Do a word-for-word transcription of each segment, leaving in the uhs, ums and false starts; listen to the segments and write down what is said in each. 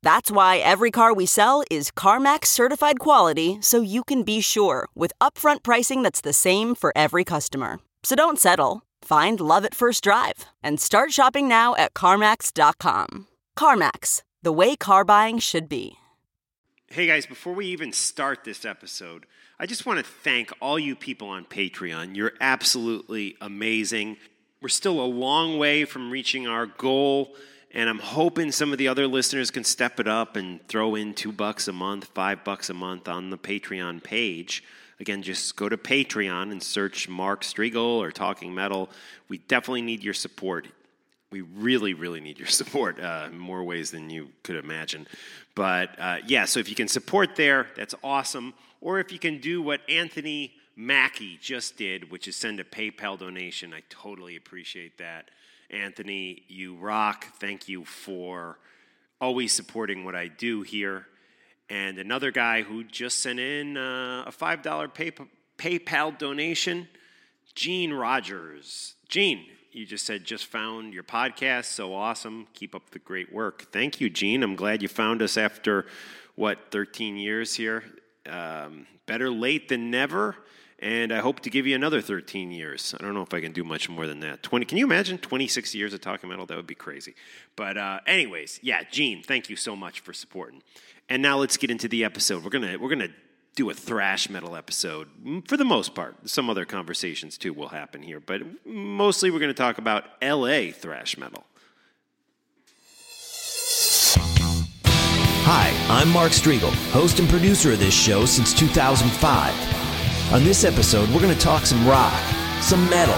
That's why every car we sell is CarMax certified quality, so you can be sure with upfront pricing that's the same for every customer. So don't settle. Find love at first drive and start shopping now at CarMax dot com. CarMax, the way car buying should be. Hey guys, before we even start this episode, I just want to thank all you people on Patreon. You're absolutely amazing. We're still a long way from reaching our goal, and I'm hoping some of the other listeners can step it up and throw in two bucks a month, five bucks a month on the Patreon page. Again, just go to Patreon and search Mark Striegel or Talking Metal. We definitely need your support. We really, really need your support uh, in more ways than you could imagine. But, uh, yeah, so if you can support there, that's awesome. Or if you can do what Anthony Mackey just did, which is send a PayPal donation, I totally appreciate that. Anthony, you rock. Thank you for always supporting what I do here. And another guy who just sent in uh, a five dollars pay- PayPal donation, Gene Rogers. Gene, you just said, just found your podcast. So awesome. Keep up the great work. Thank you, Gene. I'm glad you found us after, what, thirteen years here? Um, better late than never. And I hope to give you another thirteen years. I don't know if I can do much more than that. twenty. Can you imagine twenty-six years of Talking Metal? That would be crazy. But uh, anyways, yeah, Gene, thank you so much for supporting. And now let's get into the episode. We're gonna we're gonna do a thrash metal episode for the most part. Some other conversations too will happen here, but mostly we're gonna talk about L A thrash metal. Hi, I'm Mark Striegel, host and producer of this show since two thousand five. On this episode, we're gonna talk some rock, some metal,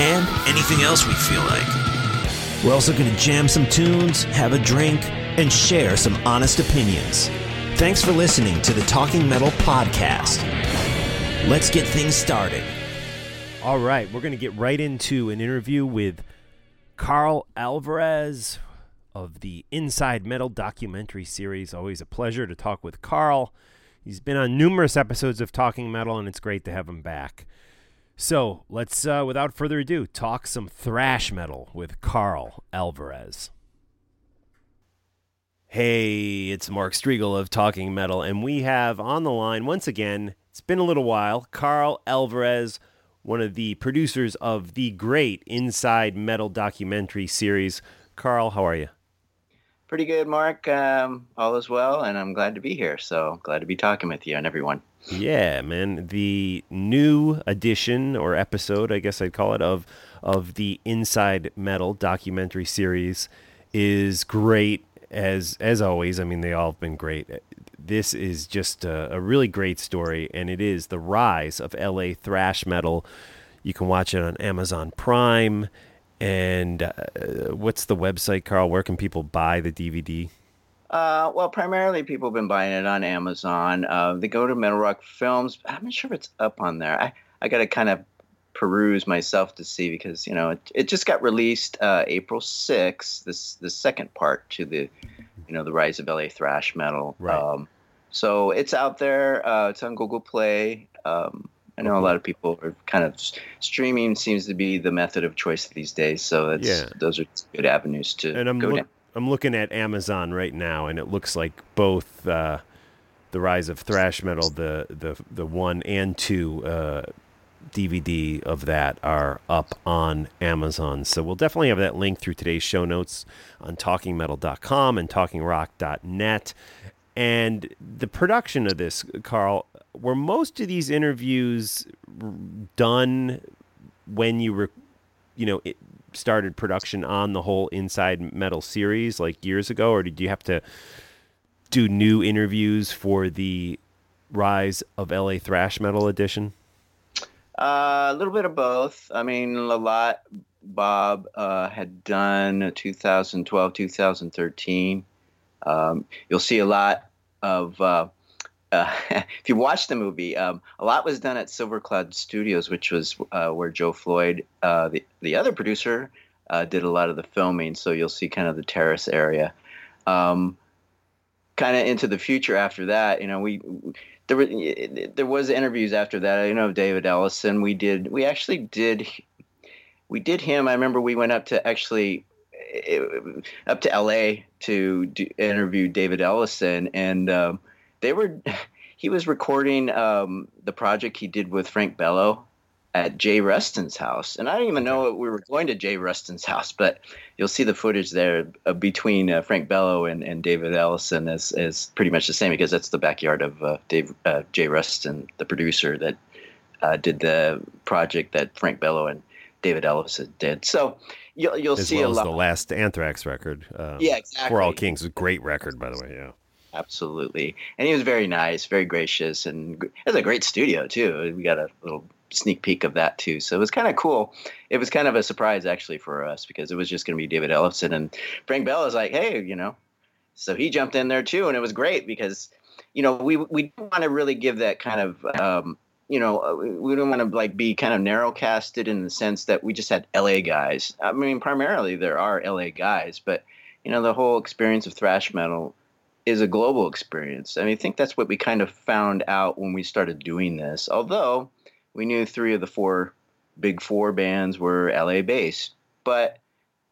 and anything else we feel like. We're also gonna jam some tunes, have a drink, and share some honest opinions. Thanks for listening to the Talking Metal Podcast. Let's get things started. All right, we're going to get right into an interview with Carl Alvarez of the Inside Metal documentary series. Always a pleasure to talk with Carl. He's been on numerous episodes of Talking Metal, and it's great to have him back. So let's, uh, without further ado, talk some thrash metal with Carl Alvarez. Hey, it's Mark Striegel of Talking Metal, and we have on the line, once again, it's been a little while, Carl Alvarez, one of the producers of the great Inside Metal documentary series. Carl, how are you? Pretty good, Mark. Um, all is well, and I'm glad to be here, so glad to be talking with you and everyone. Yeah, man, the new edition, or episode, I guess I'd call it, of, of the Inside Metal documentary series is great. As as always, I mean, they all have been great. This is just a, a really great story, and it is the rise of L A thrash metal. You can watch it on Amazon Prime. And uh, what's the website, Carl? Where can people buy the D V D? Uh, well, primarily people have been buying it on Amazon. Uh, they go to Metal Rock Films. I'm not sure if it's up on there. I, I got to kind of peruse myself to see, because you know it, it just got released uh April sixth, this the second part to the you know the rise of L A thrash metal, right. Um so it's out there. Uh it's on Google Play. um I know a lot of people are kind of streaming seems to be the method of choice these days, so that's, yeah, those are good avenues to and I'm go look, down. I'm looking at Amazon right now, and it looks like both uh the rise of thrash metal, the the the one and two uh D V D of that are up on Amazon. So we'll definitely have that link through today's show notes on talking metal dot com and talking rock dot net. And the production of this, Carl, were most of these interviews done when you were, you know, it started production on the whole Inside Metal series like years ago, or did you have to do new interviews for the Rise of L A Thrash Metal edition? Uh, a little bit of both. I mean, a lot. Bob uh, had done twenty twelve, twenty thirteen. Um, you'll see a lot of, uh, uh, if you watch the movie, um, a lot was done at Silver Cloud Studios, which was uh, where Joe Floyd, uh, the, the other producer, uh, did a lot of the filming. So you'll see kind of the terrace area. Um, kind of into the future after that, you know, we... we There were there was interviews after that. I know David Ellison. We did we actually did we did him. I remember we went up to actually up to L A to do, interview David Ellison, and um, they were he was recording um, the project he did with Frank Bello at Jay Rustin's house, and I didn't even know we were going to Jay Rustin's house, but you'll see the footage there uh, between uh, Frank Bello and, and David Ellison is, is pretty much the same, because that's the backyard of uh, Dave, uh, Jay Rustin, the producer that uh, did the project that Frank Bello and David Ellison did. So you'll, you'll see well a lot. As the last Anthrax record. Um, yeah, exactly. For All Kings, a great record, by the way, yeah. Absolutely. And he was very nice, very gracious, and it was a great studio, too. We got a little sneak peek of that too, so it was kind of cool. It was kind of a surprise actually for us, because it was just going to be David Ellison, and Frank Bell is like, hey, you know, so he jumped in there too, and it was great because, you know, we we didn't want to really give that kind of um you know we didn't want to like be kind of narrow casted in the sense that we just had L A guys. I mean, primarily there are L A guys, but you know, the whole experience of thrash metal is a global experience. I mean, I think that's what we kind of found out when we started doing this, although we knew three of the four big four bands were L A based, but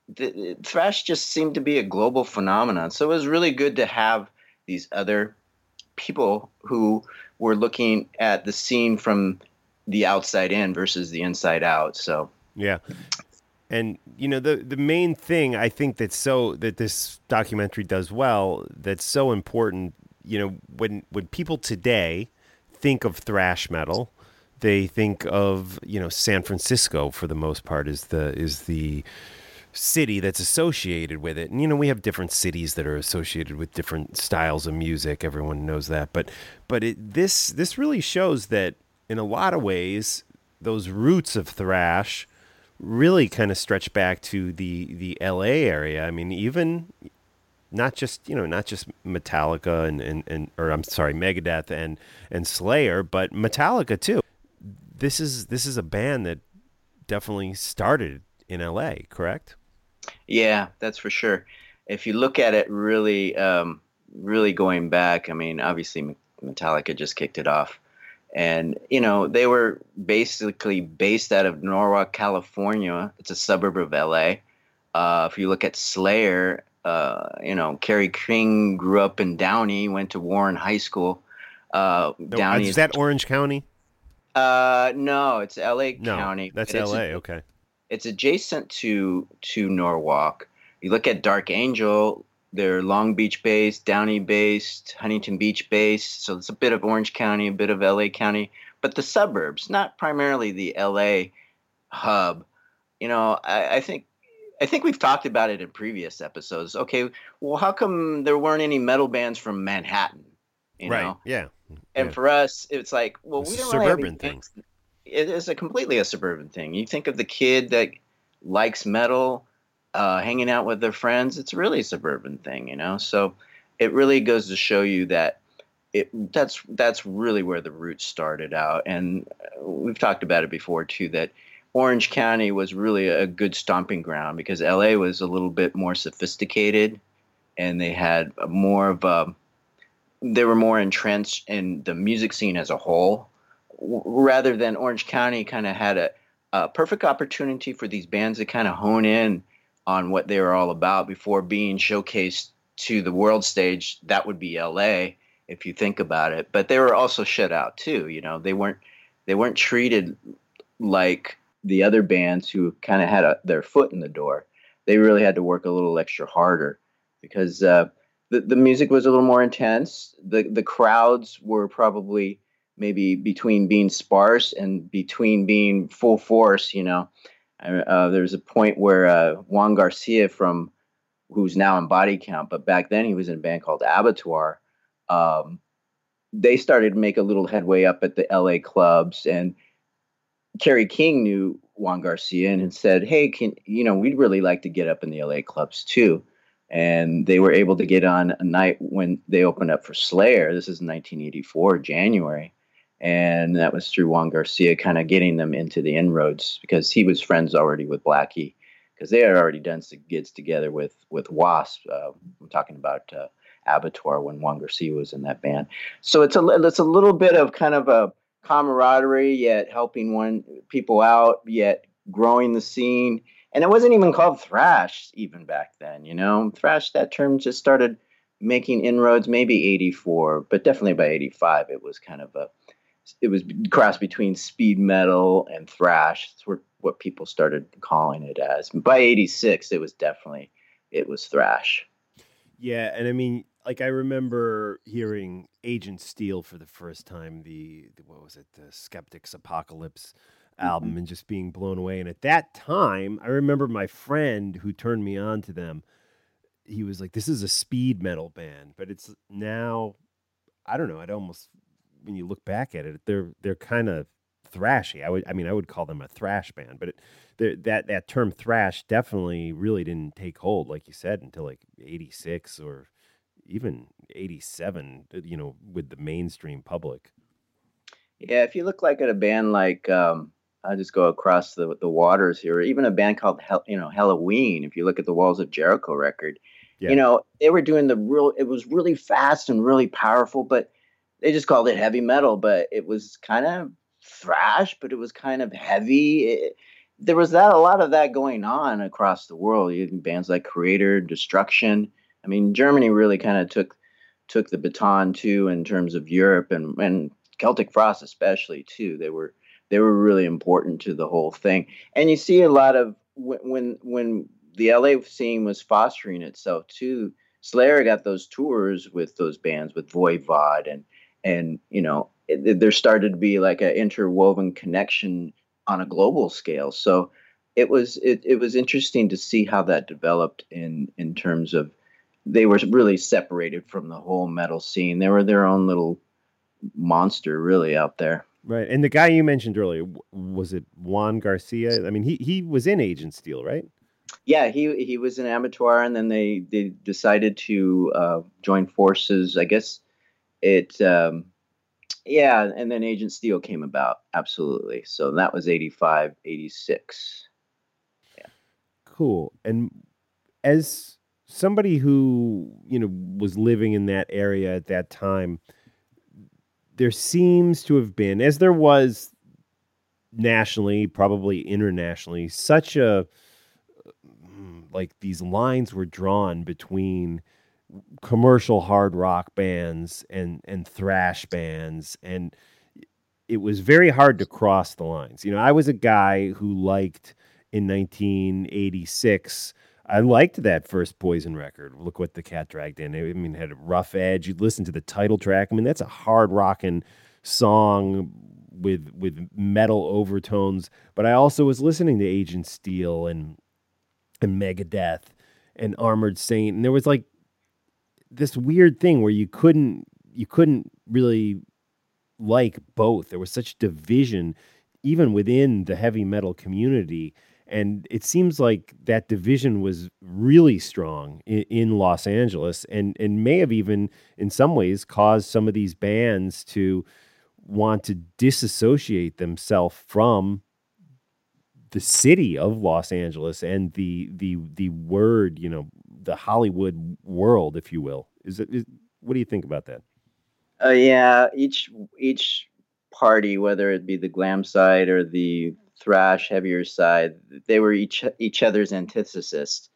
the, thrash just seemed to be a global phenomenon. So it was really good to have these other people who were looking at the scene from the outside in versus the inside out. So, yeah. And, you know, the, the main thing I think that's so, that this documentary does well, that's so important, you know, when, when people today think of thrash metal, they think of, you know, San Francisco for the most part is the is the city that's associated with it. And, you know, we have different cities that are associated with different styles of music. Everyone knows that. But but it, this this really shows that in a lot of ways, those roots of thrash really kind of stretch back to the, the L A area. I mean, even not just, you know, not just Metallica and, and, and or I'm sorry, Megadeth and, and Slayer, but Metallica, too. This is this is a band that definitely started in L A, correct? Yeah, that's for sure. If you look at it really, um, really going back, I mean, obviously Metallica just kicked it off. And, you know, they were basically based out of Norwalk, California. It's a suburb of L A. Uh, if you look at Slayer, uh, you know, Kerry King grew up in Downey, went to Warren High School. Uh, Downey is that Orange County? Uh, no, it's L A no, County. That's L A. A, okay. It's adjacent to, to Norwalk. You look at Dark Angel, they're Long Beach based, Downey based, Huntington Beach based. So it's a bit of Orange County, a bit of L A County, but the suburbs, not primarily the L A hub. You know, I, I think, I think we've talked about it in previous episodes. Okay. Well, how come there weren't any metal bands from Manhattan? You right. Know? Yeah. And yeah. For us, it's like, well, it's we don't really have any things. It is a completely a suburban thing. You think of the kid that likes metal, uh, hanging out with their friends. It's really a suburban thing, you know. So it really goes to show you that it that's that's really where the roots started out. And we've talked about it before too. That Orange County was really a good stomping ground because L A was a little bit more sophisticated, and they had more of a they were more entrenched in the music scene as a whole, w- rather than Orange County kind of had a, a perfect opportunity for these bands to kind of hone in on what they were all about before being showcased to the world stage. That would be L A if you think about it, but they were also shut out too. You know, they weren't, they weren't treated like the other bands who kind of had a, their foot in the door. They really had to work a little extra harder because, uh, The, the music was a little more intense. The the crowds were probably maybe between being sparse and between being full force, you know. Uh, there was a point where uh, Juan Garcia from, who's now in Body Count, but back then he was in a band called Abattoir. Um, they started to make a little headway up at the L A clubs, and Kerry King knew Juan Garcia and had said, hey, can you know, we'd really like to get up in the L A clubs too. And they were able to get on a night when they opened up for Slayer. This is nineteen eighty-four, January. And that was through Juan Garcia kind of getting them into the inroads, because he was friends already with Blackie, because they had already done some gigs together with with Wasp. Uh, I'm talking about uh, Abattoir when Juan Garcia was in that band. So it's a it's a little bit of kind of a camaraderie, yet helping one people out, yet growing the scene. And it wasn't even called thrash even back then, you know. Thrash, that term just started making inroads maybe eighty-four, but definitely by eighty-five it was kind of a it was crossed between speed metal and thrash. That's what people started calling it as. By eighty-six, it was definitely, it was thrash. Yeah, and I mean, like I remember hearing Agent Steel for the first time, the, the what was it, the Skeptics Apocalypse album, mm-hmm. and just being blown away. And at that time, I remember my friend who turned me on to them, he was like, this is a speed metal band. But it's now, I don't know, I'd almost... when you look back at it, they're they're kind of thrashy. I would, I mean, I would call them a thrash band, but it, that that term thrash definitely really didn't take hold, like you said, until like eighty-six or even eighty-seven. You know, with the mainstream public. Yeah, if you look like at a band like, um, I'll just go across the the waters here. Even a band called Hel- you know Halloween. If you look at the Walls of Jericho record, yeah. you know they were doing the real. It was really fast and really powerful, but they just called it heavy metal, but it was kind of thrash, but it was kind of heavy. It, there was that a lot of that going on across the world. You had bands like Creator, Destruction. I mean, Germany really kind of took took the baton too in terms of Europe, and, and Celtic Frost especially too. They were they were really important to the whole thing. And you see a lot of when when the L A scene was fostering itself too. Slayer got those tours with those bands with Voivod and. And, you know, it, there started to be like an interwoven connection on a global scale. So it was it, it was interesting to see how that developed in, in terms of they were really separated from the whole metal scene. They were their own little monster really out there. Right. And the guy you mentioned earlier, was it Juan Garcia? I mean, he, he was in Agent Steel, right? Yeah, he, he was in Abattoir, and then they, they decided to uh, join forces, I guess. It, um, yeah, and then Agent Steel came about, absolutely. So that was eighty-five, eighty-six. Yeah. Cool. And as somebody who, you know, was living in that area at that time, there seems to have been, as there was nationally, probably internationally, such a, like these lines were drawn between commercial hard rock bands and and thrash bands, and it was very hard to cross the lines. You know, I was a guy who liked, in nineteen eighty-six, I liked that first Poison record, Look What the Cat Dragged In. I mean, it had a rough edge. You'd listen to the title track. I mean, that's a hard rockin' song with with metal overtones. But I also was listening to Agent Steel and and Megadeth and Armored Saint, and there was like this weird thing where you couldn't you couldn't really like both. There was such division even within the heavy metal community, and it seems like that division was really strong in, in Los Angeles, and and may have even in some ways caused some of these bands to want to disassociate themselves from the city of Los Angeles and the the the word, you know, the Hollywood world, if you will. Is it? Is, what do you think about that? Uh, yeah, each each party, whether it be the glam side or the thrash heavier side, they were each each other's antithesis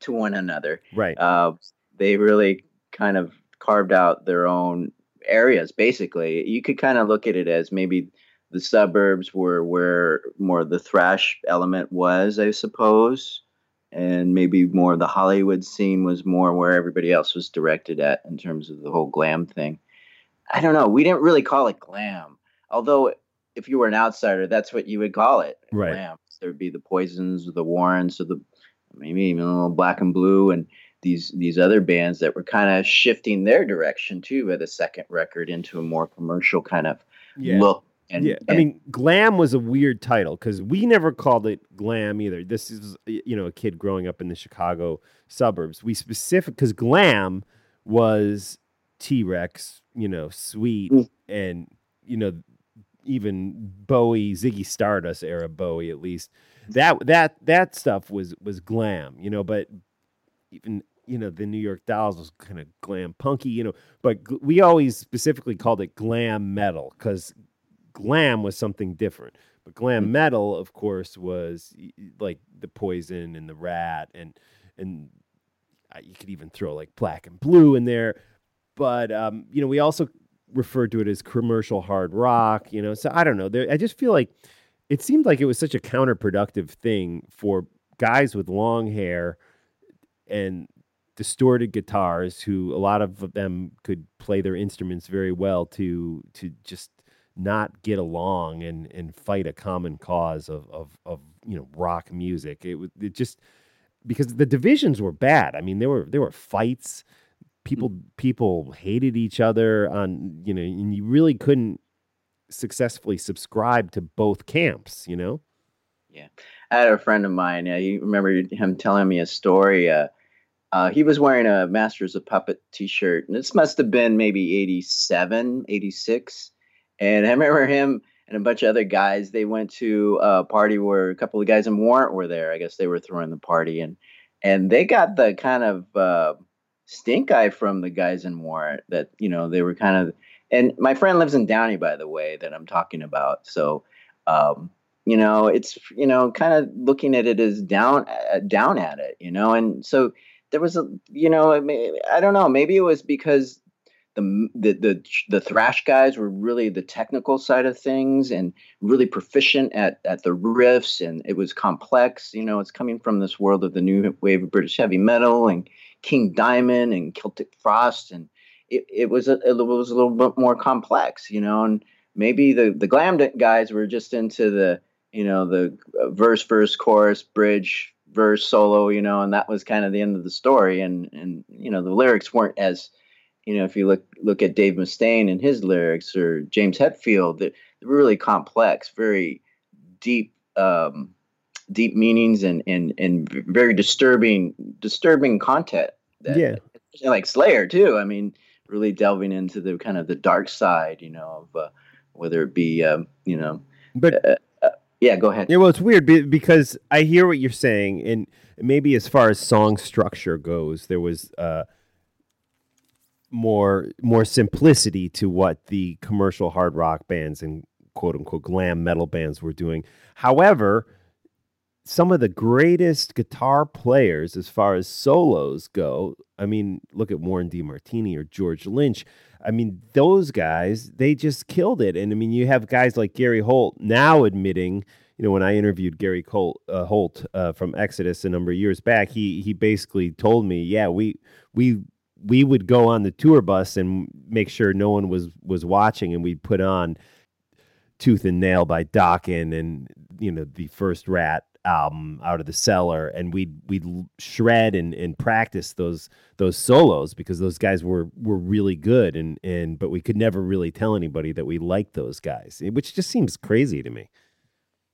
to one another. Right. Uh, they really kind of carved out their own areas. Basically, you could kind of look at it as maybe the suburbs were where more the thrash element was, I suppose. And maybe more the Hollywood scene was more where everybody else was directed at in terms of the whole glam thing. I don't know. We didn't really call it glam, although if you were an outsider, that's what you would call it. Right. Glam. There would be the Poisons, the Warrants, or the maybe even a little Black and Blue, and these these other bands that were kind of shifting their direction too by the second record into a more commercial kind of yeah. look. And, yeah, and I mean, glam was a weird title because we never called it glam either. This is, you know, a kid growing up in the Chicago suburbs. We specific because glam was T-Rex, you know, Sweet, mm. and you know, even Bowie, Ziggy Stardust era Bowie, at least that that that stuff was was glam, you know. But even, you know, the New York Dolls was kind of glam punky, you know. But g- we always specifically called it glam metal because glam was something different, but glam metal, of course, was like the Poison and the Rat, and and you could even throw like Black and Blue in there. But um, you know, we also referred to it as commercial hard rock. You know, so I don't know. There, I just feel like it seemed like it was such a counterproductive thing for guys with long hair and distorted guitars, who a lot of them could play their instruments very well, to to just not get along and, and fight a common cause of, of, of, you know, rock music. It was, it just, because the divisions were bad. I mean, there were, there were fights, people, people hated each other on, you know, and you really couldn't successfully subscribe to both camps, you know? Yeah. I had a friend of mine, yeah, you remember him telling me a story, uh, Uh, he was wearing a Masters of Puppet t-shirt, and this must have been maybe eighty-seven, eighty-six. And I remember him and a bunch of other guys, they went to a party where a couple of guys in Warrant were there. I guess they were throwing the party, and and they got the kind of uh, stink eye from the guys in Warrant that, you know, they were kind of, and my friend lives in Downey, by the way, that I'm talking about. So, um, you know, it's, you know, kind of looking at it as down, uh, down at it, you know? And so there was a, you know, I, mean, I don't know, maybe it was because The, the the the thrash guys were really the technical side of things and really proficient at at the riffs, and it was complex. You know, it's coming from this world of the new wave of British heavy metal and King Diamond and Celtic Frost, and it, it was a it was a little bit more complex, you know. And maybe the the glam guys were just into the, you know, the verse verse chorus bridge verse solo, you know, and that was kind of the end of the story. And and you know, the lyrics weren't as, you know, if you look look at Dave Mustaine and his lyrics, or James Hetfield, they're really complex, very deep, um, deep meanings, and and and very disturbing, disturbing content. That, yeah, like Slayer too. I mean, really delving into the kind of the dark side, you know, of uh, whether it be, um, you know, but uh, uh, yeah, go ahead. Yeah, well, it's weird because I hear what you're saying, and maybe as far as song structure goes, there was Uh, more more simplicity to what the commercial hard rock bands and quote unquote glam metal bands were doing. However, some of the greatest guitar players as far as solos go, I mean, look at Warren DeMartini or George Lynch. I mean, those guys, they just killed it. And I mean, you have guys like Gary Holt now admitting, you know, when I interviewed Gary Holt, uh, Holt uh, from Exodus a number of years back, he he basically told me, yeah, we we we would go on the tour bus and make sure no one was, was watching. And we'd put on Tooth and Nail by Dokken and, you know, the first Rat album, Out of the Cellar. And we'd, we'd shred and, and practice those, those solos because those guys were, were really good. And, and, but we could never really tell anybody that we liked those guys, which just seems crazy to me.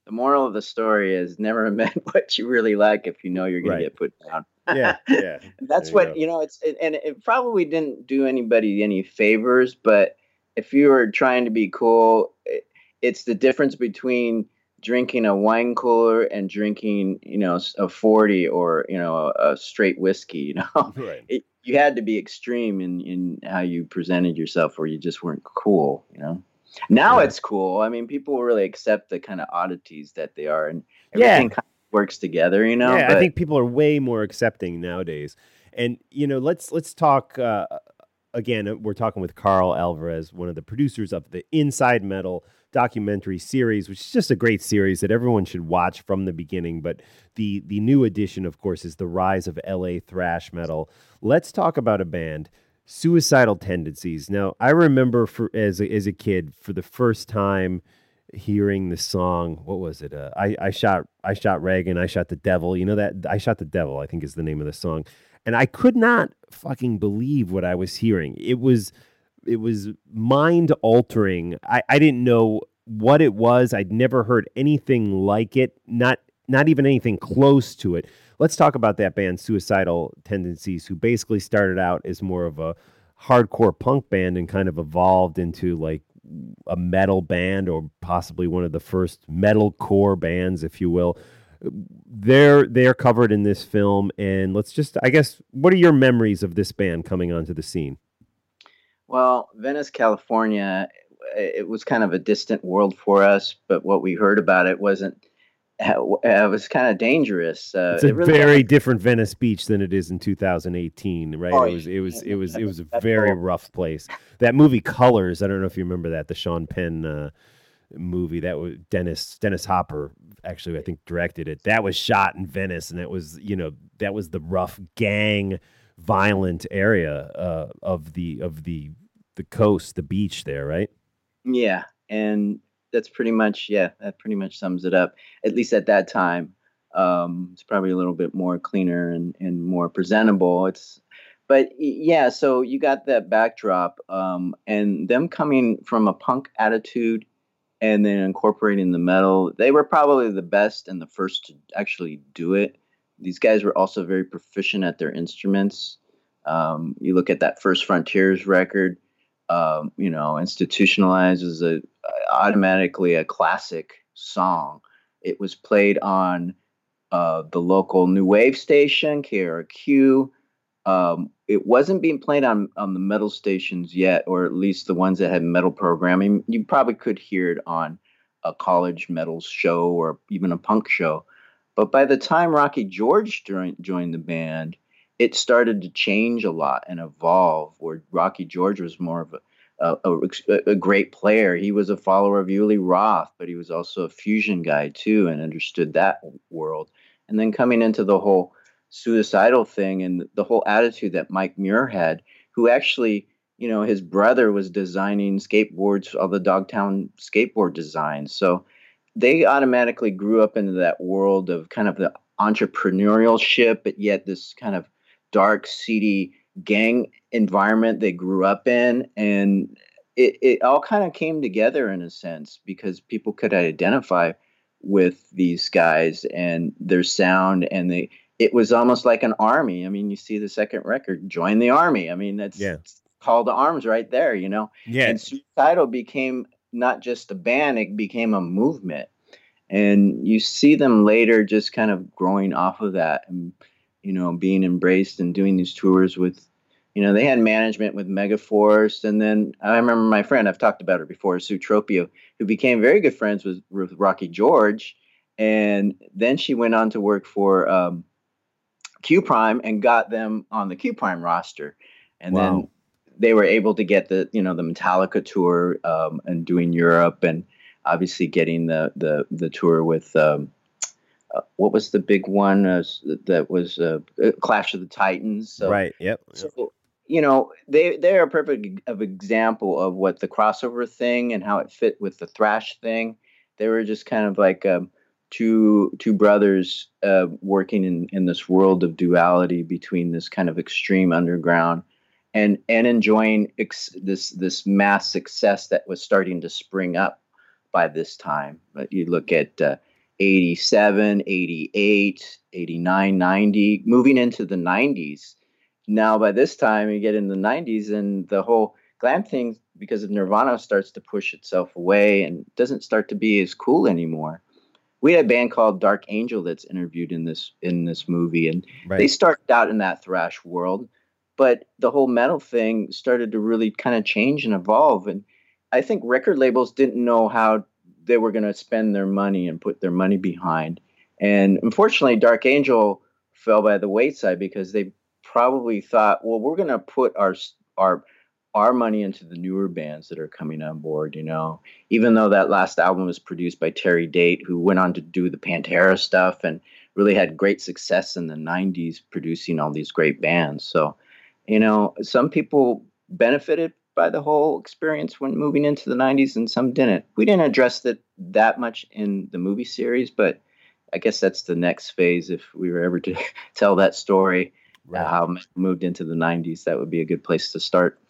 The moral of the story is never admit what you really like if you know you're going right. to get put down. Yeah, yeah. That's there what, you, you know, it's, it, and it probably didn't do anybody any favors, but if you were trying to be cool, it, it's the difference between drinking a wine cooler and drinking, you know, a forty or, you know, a, a straight whiskey, you know. Right. It, you had to be extreme in, in how you presented yourself or you just weren't cool, you know. Now yeah. It's cool. I mean, people really accept the kind of oddities that they are, and everything yeah. kind of works together, you know. Yeah, but I think people are way more accepting nowadays. And you know, let's let's talk uh, again. We're talking with Carl Alvarez, one of the producers of the Inside Metal documentary series, which is just a great series that everyone should watch from the beginning. But the the new edition, of course, is The Rise of L A Thrash Metal. Let's talk about a band Suicidal Tendencies. Now, I remember for as a, as a kid, for the first time hearing the song, what was it? Uh, I, I shot I shot Reagan, I shot the devil. You know that I shot the devil, I think is the name of the song. And I could not fucking believe what I was hearing. It was it was mind altering. I, I didn't know what it was. I'd never heard anything like it. Not not even anything close to it. Let's talk about that band, Suicidal Tendencies, who basically started out as more of a hardcore punk band and kind of evolved into like a metal band, or possibly one of the first metalcore bands, if you will. They're they're covered in this film, and let's just, I guess, what are your memories of this band coming onto the scene? Well, Venice, California, it was kind of a distant world for us, but what we heard about it wasn't, it was kind of dangerous. Uh, it's a it really very was... different Venice Beach than it is in two thousand eighteen, right? Oh, it was, it was, it was, it was a very cool. rough place. That movie Colors, I don't know if you remember that, the Sean Penn uh, movie that was Dennis Dennis Hopper actually, I think, directed it. That was shot in Venice, and that was, you know, that was the rough gang, violent area uh, of the of the the coast, the beach there, right? Yeah, and. That's pretty much, yeah, that pretty much sums it up, at least at that time. Um, it's probably a little bit more cleaner and, and more presentable. It's, but yeah, so you got that backdrop, um, and them coming from a punk attitude and then incorporating the metal. They were probably the best and the first to actually do it. These guys were also very proficient at their instruments. Um, you look at that First Frontiers record, um, you know, Institutionalized is a, automatically a classic song. It was played on uh, the local new wave station, K R Q. Um, it wasn't being played on, on the metal stations yet, or at least the ones that had metal programming. You probably could hear it on a college metal show or even a punk show. But by the time Rocky George joined, joined the band, it started to change a lot and evolve, where Rocky George was more of a A, a, a great player. He was a follower of Uli Roth, but he was also a fusion guy too, and understood that world. And then coming into the whole suicidal thing and the whole attitude that Mike Muir had, who actually, you know, his brother was designing skateboards, all the Dogtown skateboard designs. So they automatically grew up into that world of kind of the entrepreneurship, but yet this kind of dark, seedy gang environment they grew up in, and it, it all kind of came together in a sense, because people could identify with these guys and their sound, and they it was almost like an army. I mean, you see the second record, Join the Army. I mean, that's yeah. call to arms right there, you know. Yeah. And Suicidal became not just a band, it became a movement. And you see them later just kind of growing off of that and, you know, being embraced and doing these tours with, you know, they had management with Megaforce. And then I remember my friend, I've talked about her before, Sue Tropio, who became very good friends with, with Rocky George. And then she went on to work for um, Q Prime and got them on the Q Prime roster. And wow. then they were able to get the, you know, the Metallica tour um, and doing Europe, and obviously getting the, the, the tour with, um, Uh, what was the big one uh, that was uh, Clash of the Titans? So, right. Yep. So, you know, they, they're a perfect of example of what the crossover thing and how it fit with the thrash thing. They were just kind of like um, two, two brothers uh, working in, in this world of duality between this kind of extreme underground and, and enjoying ex- this, this mass success that was starting to spring up by this time. But you look at, uh, eighty-seven, eighty-eight, eighty-nine, ninety, moving into the nineties. Now, by this time, you get in the nineties, and the whole glam thing, because of Nirvana, starts to push itself away and doesn't start to be as cool anymore. We had a band called Dark Angel that's interviewed in this in this movie, and right. they started out in that thrash world, but the whole metal thing started to really kind of change and evolve. And I think record labels didn't know how they were going to spend their money and put their money behind. And unfortunately, Dark Angel fell by the wayside because they probably thought, well, we're going to put our, our, our money into the newer bands that are coming on board, you know, even though that last album was produced by Terry Date, who went on to do the Pantera stuff and really had great success in the nineties, producing all these great bands. So You know, some people benefited by the whole experience when moving into the nineties, and some didn't. We didn't address that that much in the movie series, but I guess that's the next phase. If we were ever to tell that story, right. um, moved into the nineties, that would be a good place to start.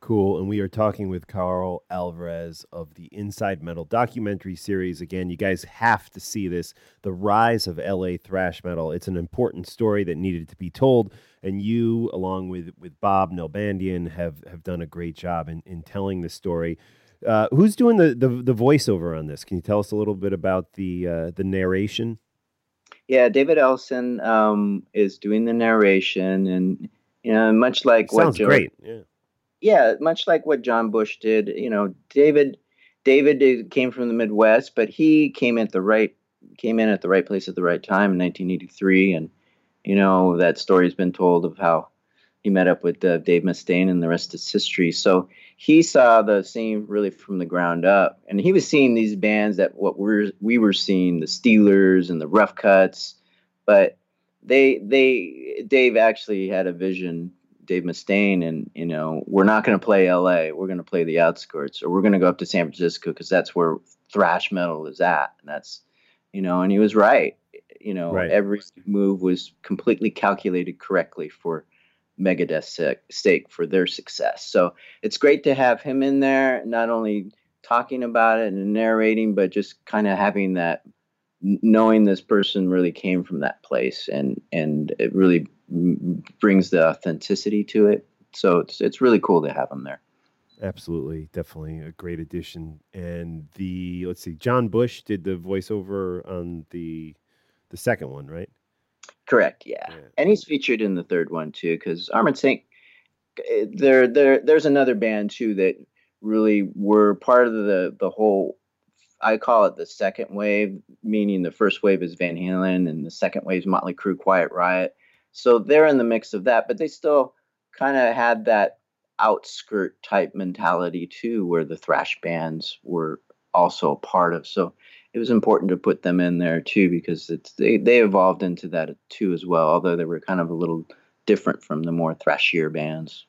Cool. And we are talking with Carl Alvarez of the Inside Metal documentary series. Again, you guys have to see this, The Rise of L A Thrash Metal. It's an important story that needed to be told. And you, along with, with Bob Nalbandian, have, have done a great job in, in telling this story. Uh, who's doing the, the, the voiceover on this? Can you tell us a little bit about the uh, the narration? Yeah, David Ellison um, is doing the narration. And, you know, much like what Sounds Joe- great, yeah. Yeah, much like what John Bush did, you know, David David came from the Midwest, but he came at the right came in at the right place at the right time in nineteen eighty-three, and you know that story's been told of how he met up with uh, Dave Mustaine, and the rest is history. So he saw the scene really from the ground up, and he was seeing these bands that what we we were seeing, the Steelers and the Rough Cuts, but they they Dave actually had a vision. Dave Mustaine, and you know, we're not going to play L A, we're going to play the outskirts, or we're going to go up to San Francisco because that's where thrash metal is at, and that's, you know, and he was right, you know, right. Every move was completely calculated correctly for Megadeth's sake, for their success. So it's great to have him in there, not only talking about it and narrating, but just kind of having that, knowing this person really came from that place, and and it really brings the authenticity to it. So it's it's really cool to have him there. Absolutely. Definitely a great addition. And the, let's see, John Bush did the voiceover on the the second one, right? Correct. Yeah. yeah. And he's featured in the third one too, because Armored Saint, there there there's another band too that really were part of the the whole, I call it the second wave, meaning the first wave is Van Halen and the second wave is Motley Crue, Quiet Riot. So they're in the mix of that, but they still kind of had that outskirt type mentality too, where the thrash bands were also a part of. So it was important to put them in there too, because it's, they, they evolved into that too as well, although they were kind of a little different from the more thrashier bands.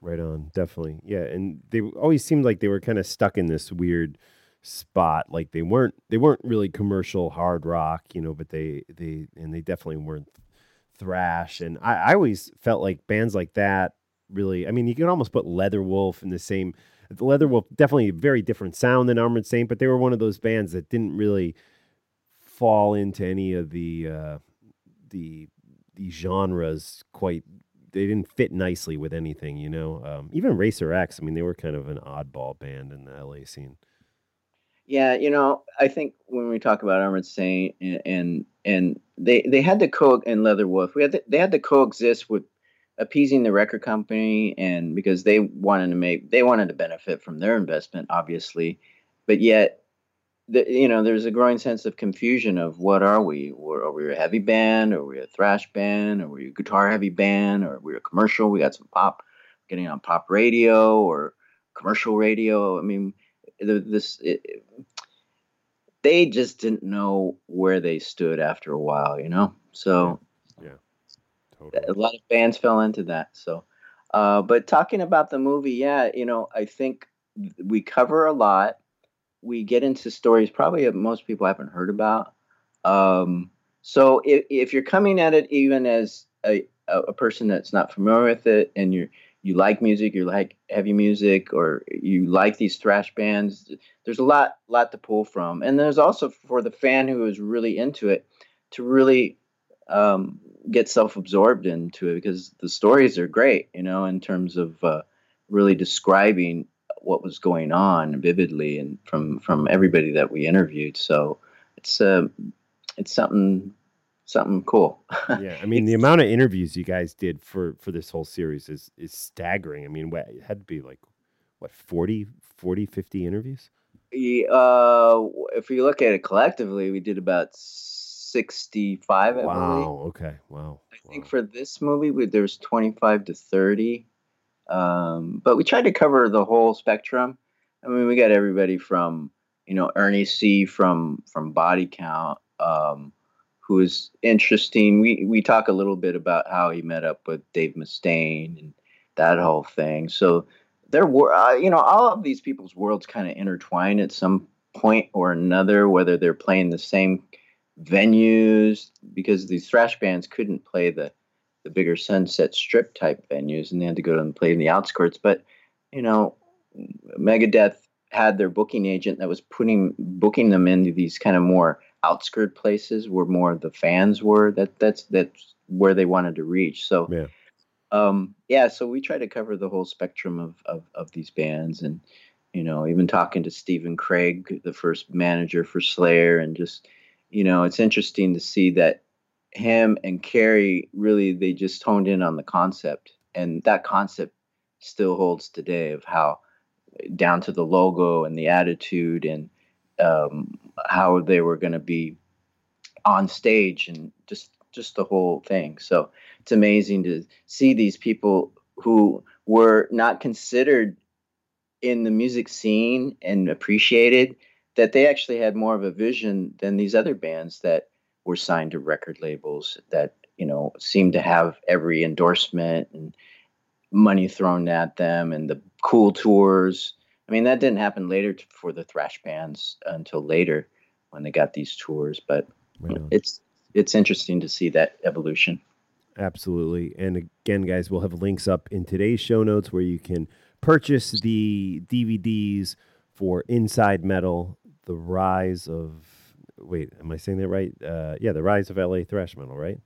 Right on, definitely. Yeah, and they always seemed like they were kind of stuck in this weird spot, like they weren't they weren't really commercial hard rock, you know, but they they and they definitely weren't thrash. And I, I always felt like bands like that really, I mean, you can almost put Leatherwolf in the same, Leatherwolf definitely a very different sound than Armored Saint, but they were one of those bands that didn't really fall into any of the uh, the the genres quite. They didn't fit nicely with anything, you know. Um, even Racer X, I mean, they were kind of an oddball band in the L A scene. Yeah, you know, I think when we talk about Armored Saint and and, and they they had to co and Leatherwolf, we had to, they had to coexist with appeasing the record company, and because they wanted to make they wanted to benefit from their investment, obviously, but yet, the, you know, there's a growing sense of confusion of what are we? Or are we a heavy band? Or are we a thrash band? Or are we a guitar heavy band? Or are we a commercial? We got some pop, getting on pop radio or commercial radio. I mean. This it, they just didn't know where they stood after a while, you know. So yeah, yeah. Totally. A lot of bands fell into that. So, uh, but talking about the movie, yeah, you know, I think we cover a lot. We get into stories probably that most people haven't heard about. Um, so if, if you're coming at it even as a a person that's not familiar with it, and you're you like music, you like heavy music, or you like these thrash bands, there's a lot, lot to pull from. And there's also for the fan who is really into it to really um, get self-absorbed into it, because the stories are great, you know, in terms of uh, really describing what was going on vividly and from, from everybody that we interviewed. So it's uh, it's something... Something cool. Yeah, I mean, the amount of interviews you guys did for, for this whole series is is staggering. I mean, it had to be like, what, forty, forty, fifty interviews? Yeah, uh, if you look at it collectively, we did about sixty-five, I wow, believe. Wow, okay, wow. I wow. think for this movie, we, there was twenty-five to thirty. Um, but we tried to cover the whole spectrum. I mean, we got everybody from, you know, Ernie C. from, from Body Count, um, who is interesting. We we talk a little bit about how he met up with Dave Mustaine and that whole thing. So there were, uh, you know, all of these people's worlds kind of intertwine at some point or another, whether they're playing the same venues, because these thrash bands couldn't play the, the bigger Sunset Strip type venues, and they had to go and play in the outskirts. But, you know, Megadeth had their booking agent that was putting booking them into these kind of more outskirt places where more of the fans were. That that's that's where they wanted to reach. So yeah. Um, yeah, so we try to cover the whole spectrum of, of, of these bands, and, you know, even talking to Stephen Craig, the first manager for Slayer, and just, you know, it's interesting to see that him and Kerry really, they just honed in on the concept, and that concept still holds today of how down to the logo and the attitude and um, how they were going to be on stage and just, just the whole thing. So it's amazing to see these people who were not considered in the music scene and appreciated, that they actually had more of a vision than these other bands that were signed to record labels that, you know, seemed to have every endorsement and money thrown at them and the cool tours. I mean, that didn't happen later for the thrash bands until later when they got these tours, but yeah. it's, it's interesting to see that evolution. Absolutely. And again, guys, we'll have links up in today's show notes where you can purchase the D V Ds for Inside Metal, The Rise of... Wait, am I saying that right? Uh, yeah, The Rise of L A Thrash Metal, right?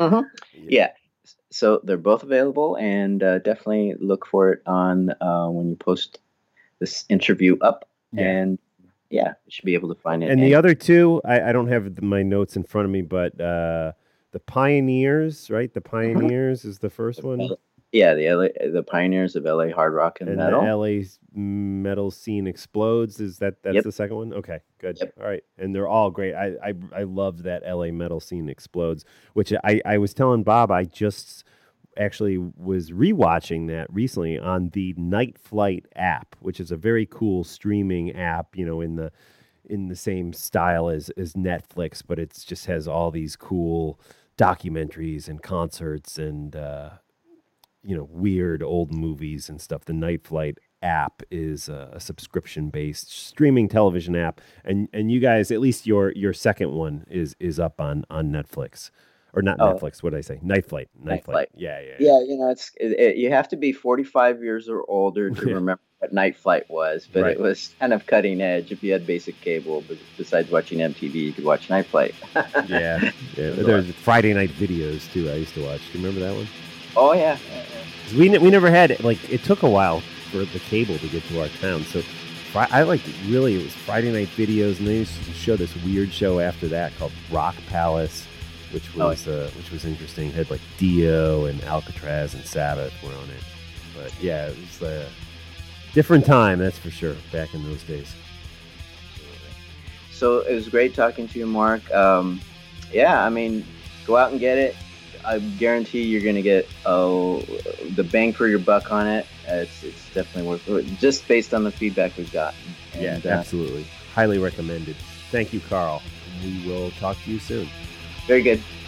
Mm-hmm. Yeah. yeah. So they're both available, and uh, definitely look for it on uh, when you post this interview up. Yeah. And yeah, you should be able to find it. And, and the other two, I, I don't have my notes in front of me, but uh, The Pioneers, right? The Pioneers is the first one. Yeah, the L A, the Pioneers of L A hard rock and, and metal. The L A metal scene explodes. Is that that's yep. the second one? Okay, good. Yep. All right, and they're all great. I I I love that L A metal scene explodes. Which I I was telling Bob, I just actually was rewatching that recently on the Night Flight app, which is a very cool streaming app. You know, in the in the same style as as Netflix, but it just has all these cool documentaries and concerts and. Uh, you know, weird old movies and stuff. The Night Flight app is a, a subscription-based streaming television app. And and you guys, at least your your second one is is up on, on Netflix. Or not oh. Netflix, what did I say? Night Flight. Night, Night Flight. Flight. Yeah, yeah. Yeah, you know, it's it, it, you have to be forty-five years or older to remember what Night Flight was. But right. It was kind of cutting edge. If you had basic cable, but besides watching M T V, you could watch Night Flight. yeah. yeah. There's Friday night videos, too, I used to watch. Do you remember that one? Oh, yeah. We we never had, like, it took a while for the cable to get to our town. So I, like, really, it was Friday night videos, and they used to show this weird show after that called Rock Palace, which was oh. uh, which was interesting. It had, like, Dio and Alcatraz and Sabbath were on it. But, yeah, it was a different time, that's for sure, back in those days. So it was great talking to you, Mark. Um, yeah, I mean, go out and get it. I guarantee you're going to get oh, the bang for your buck on it. It's it's definitely worth it, just based on the feedback we've gotten. And, yeah, absolutely. Uh, highly recommended. Thank you, Carl. We will talk to you soon. Very good. Yeah.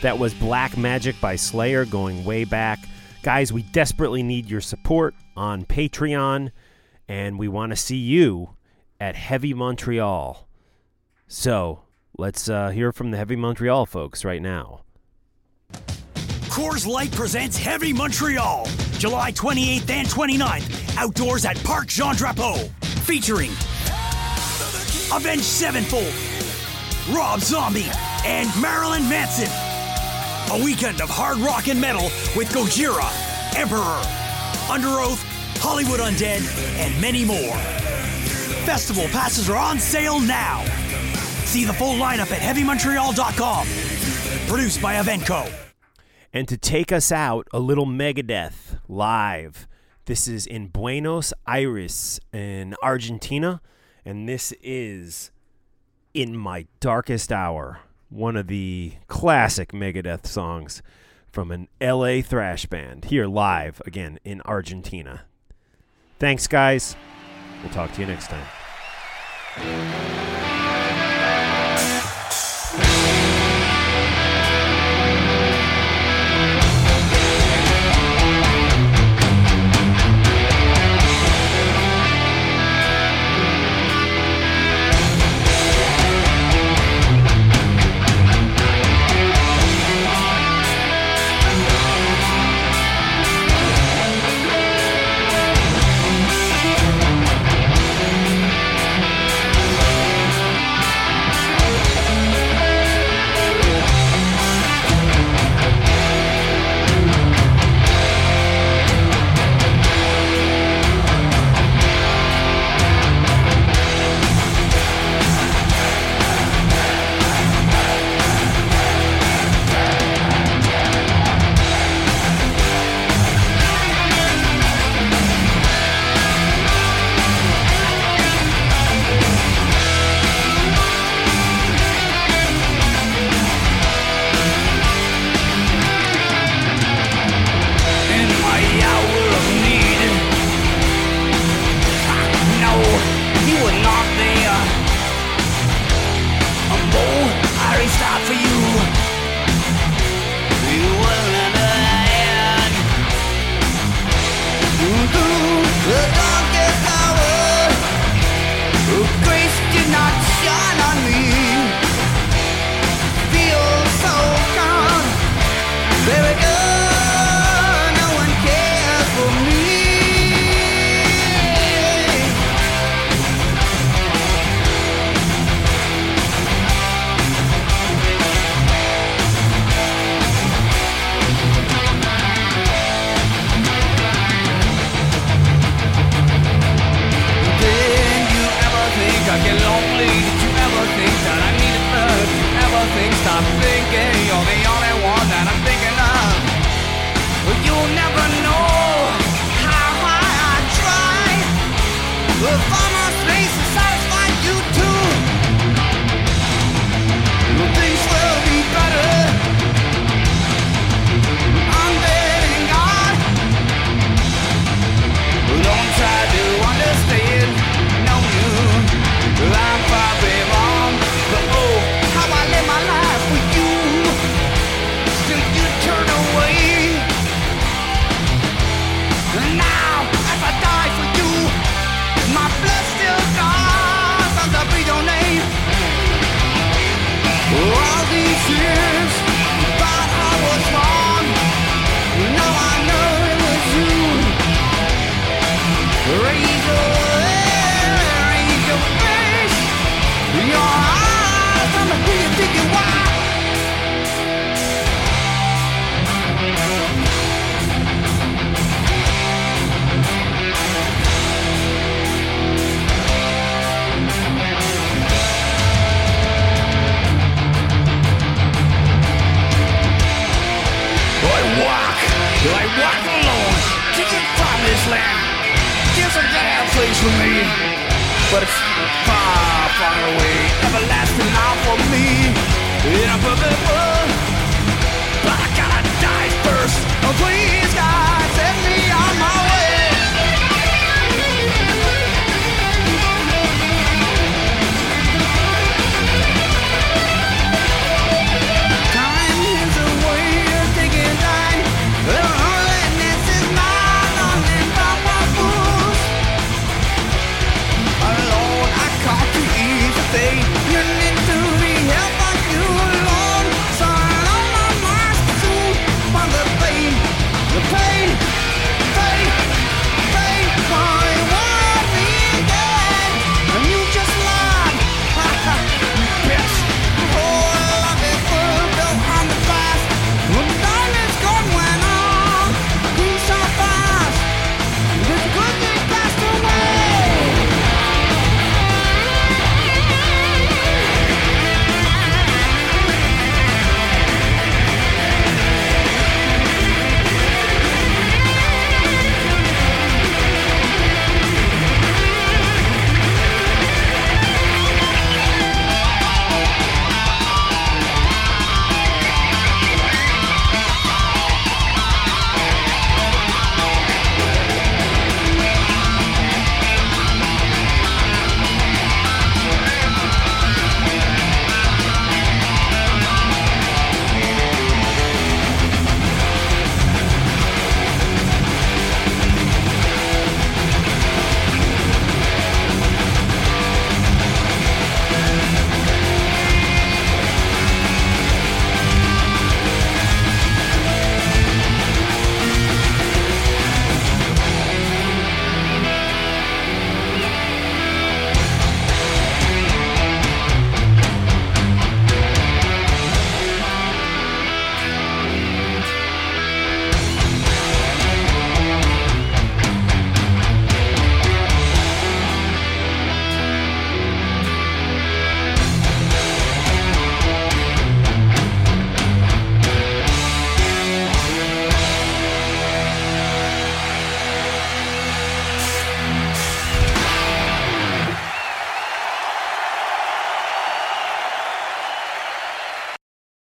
That was Black Magic by Slayer, going way back. Guys, we desperately need your support on Patreon, and we want to see you at Heavy Montreal. So let's uh, hear from the Heavy Montreal folks right now. Coors Light presents Heavy Montreal, July twenty-eighth and twenty-ninth, outdoors at Parc Jean Drapeau, featuring Avenged Sevenfold, Rob Zombie, and Marilyn Manson. A weekend of hard rock and metal with Gojira, Emperor, Under Oath, Hollywood Undead, and many more. Festival passes are on sale now. See the full lineup at heavy montreal dot com. Produced by Aventco. And to take us out, a little Megadeth live. This is in Buenos Aires in Argentina, and this is In My Darkest Hour, one of the classic Megadeth songs from an L A thrash band, here live, again, in Argentina. Thanks, guys. We'll talk to you next time.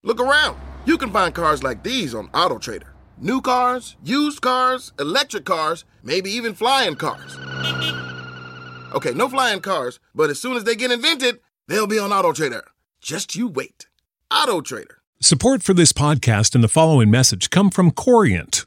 Look around. You can find cars like these on AutoTrader. New cars, used cars, electric cars, maybe even flying cars. Okay, no flying cars, but as soon as they get invented, they'll be on AutoTrader. Just you wait. AutoTrader. Support for this podcast and the following message come from Corient.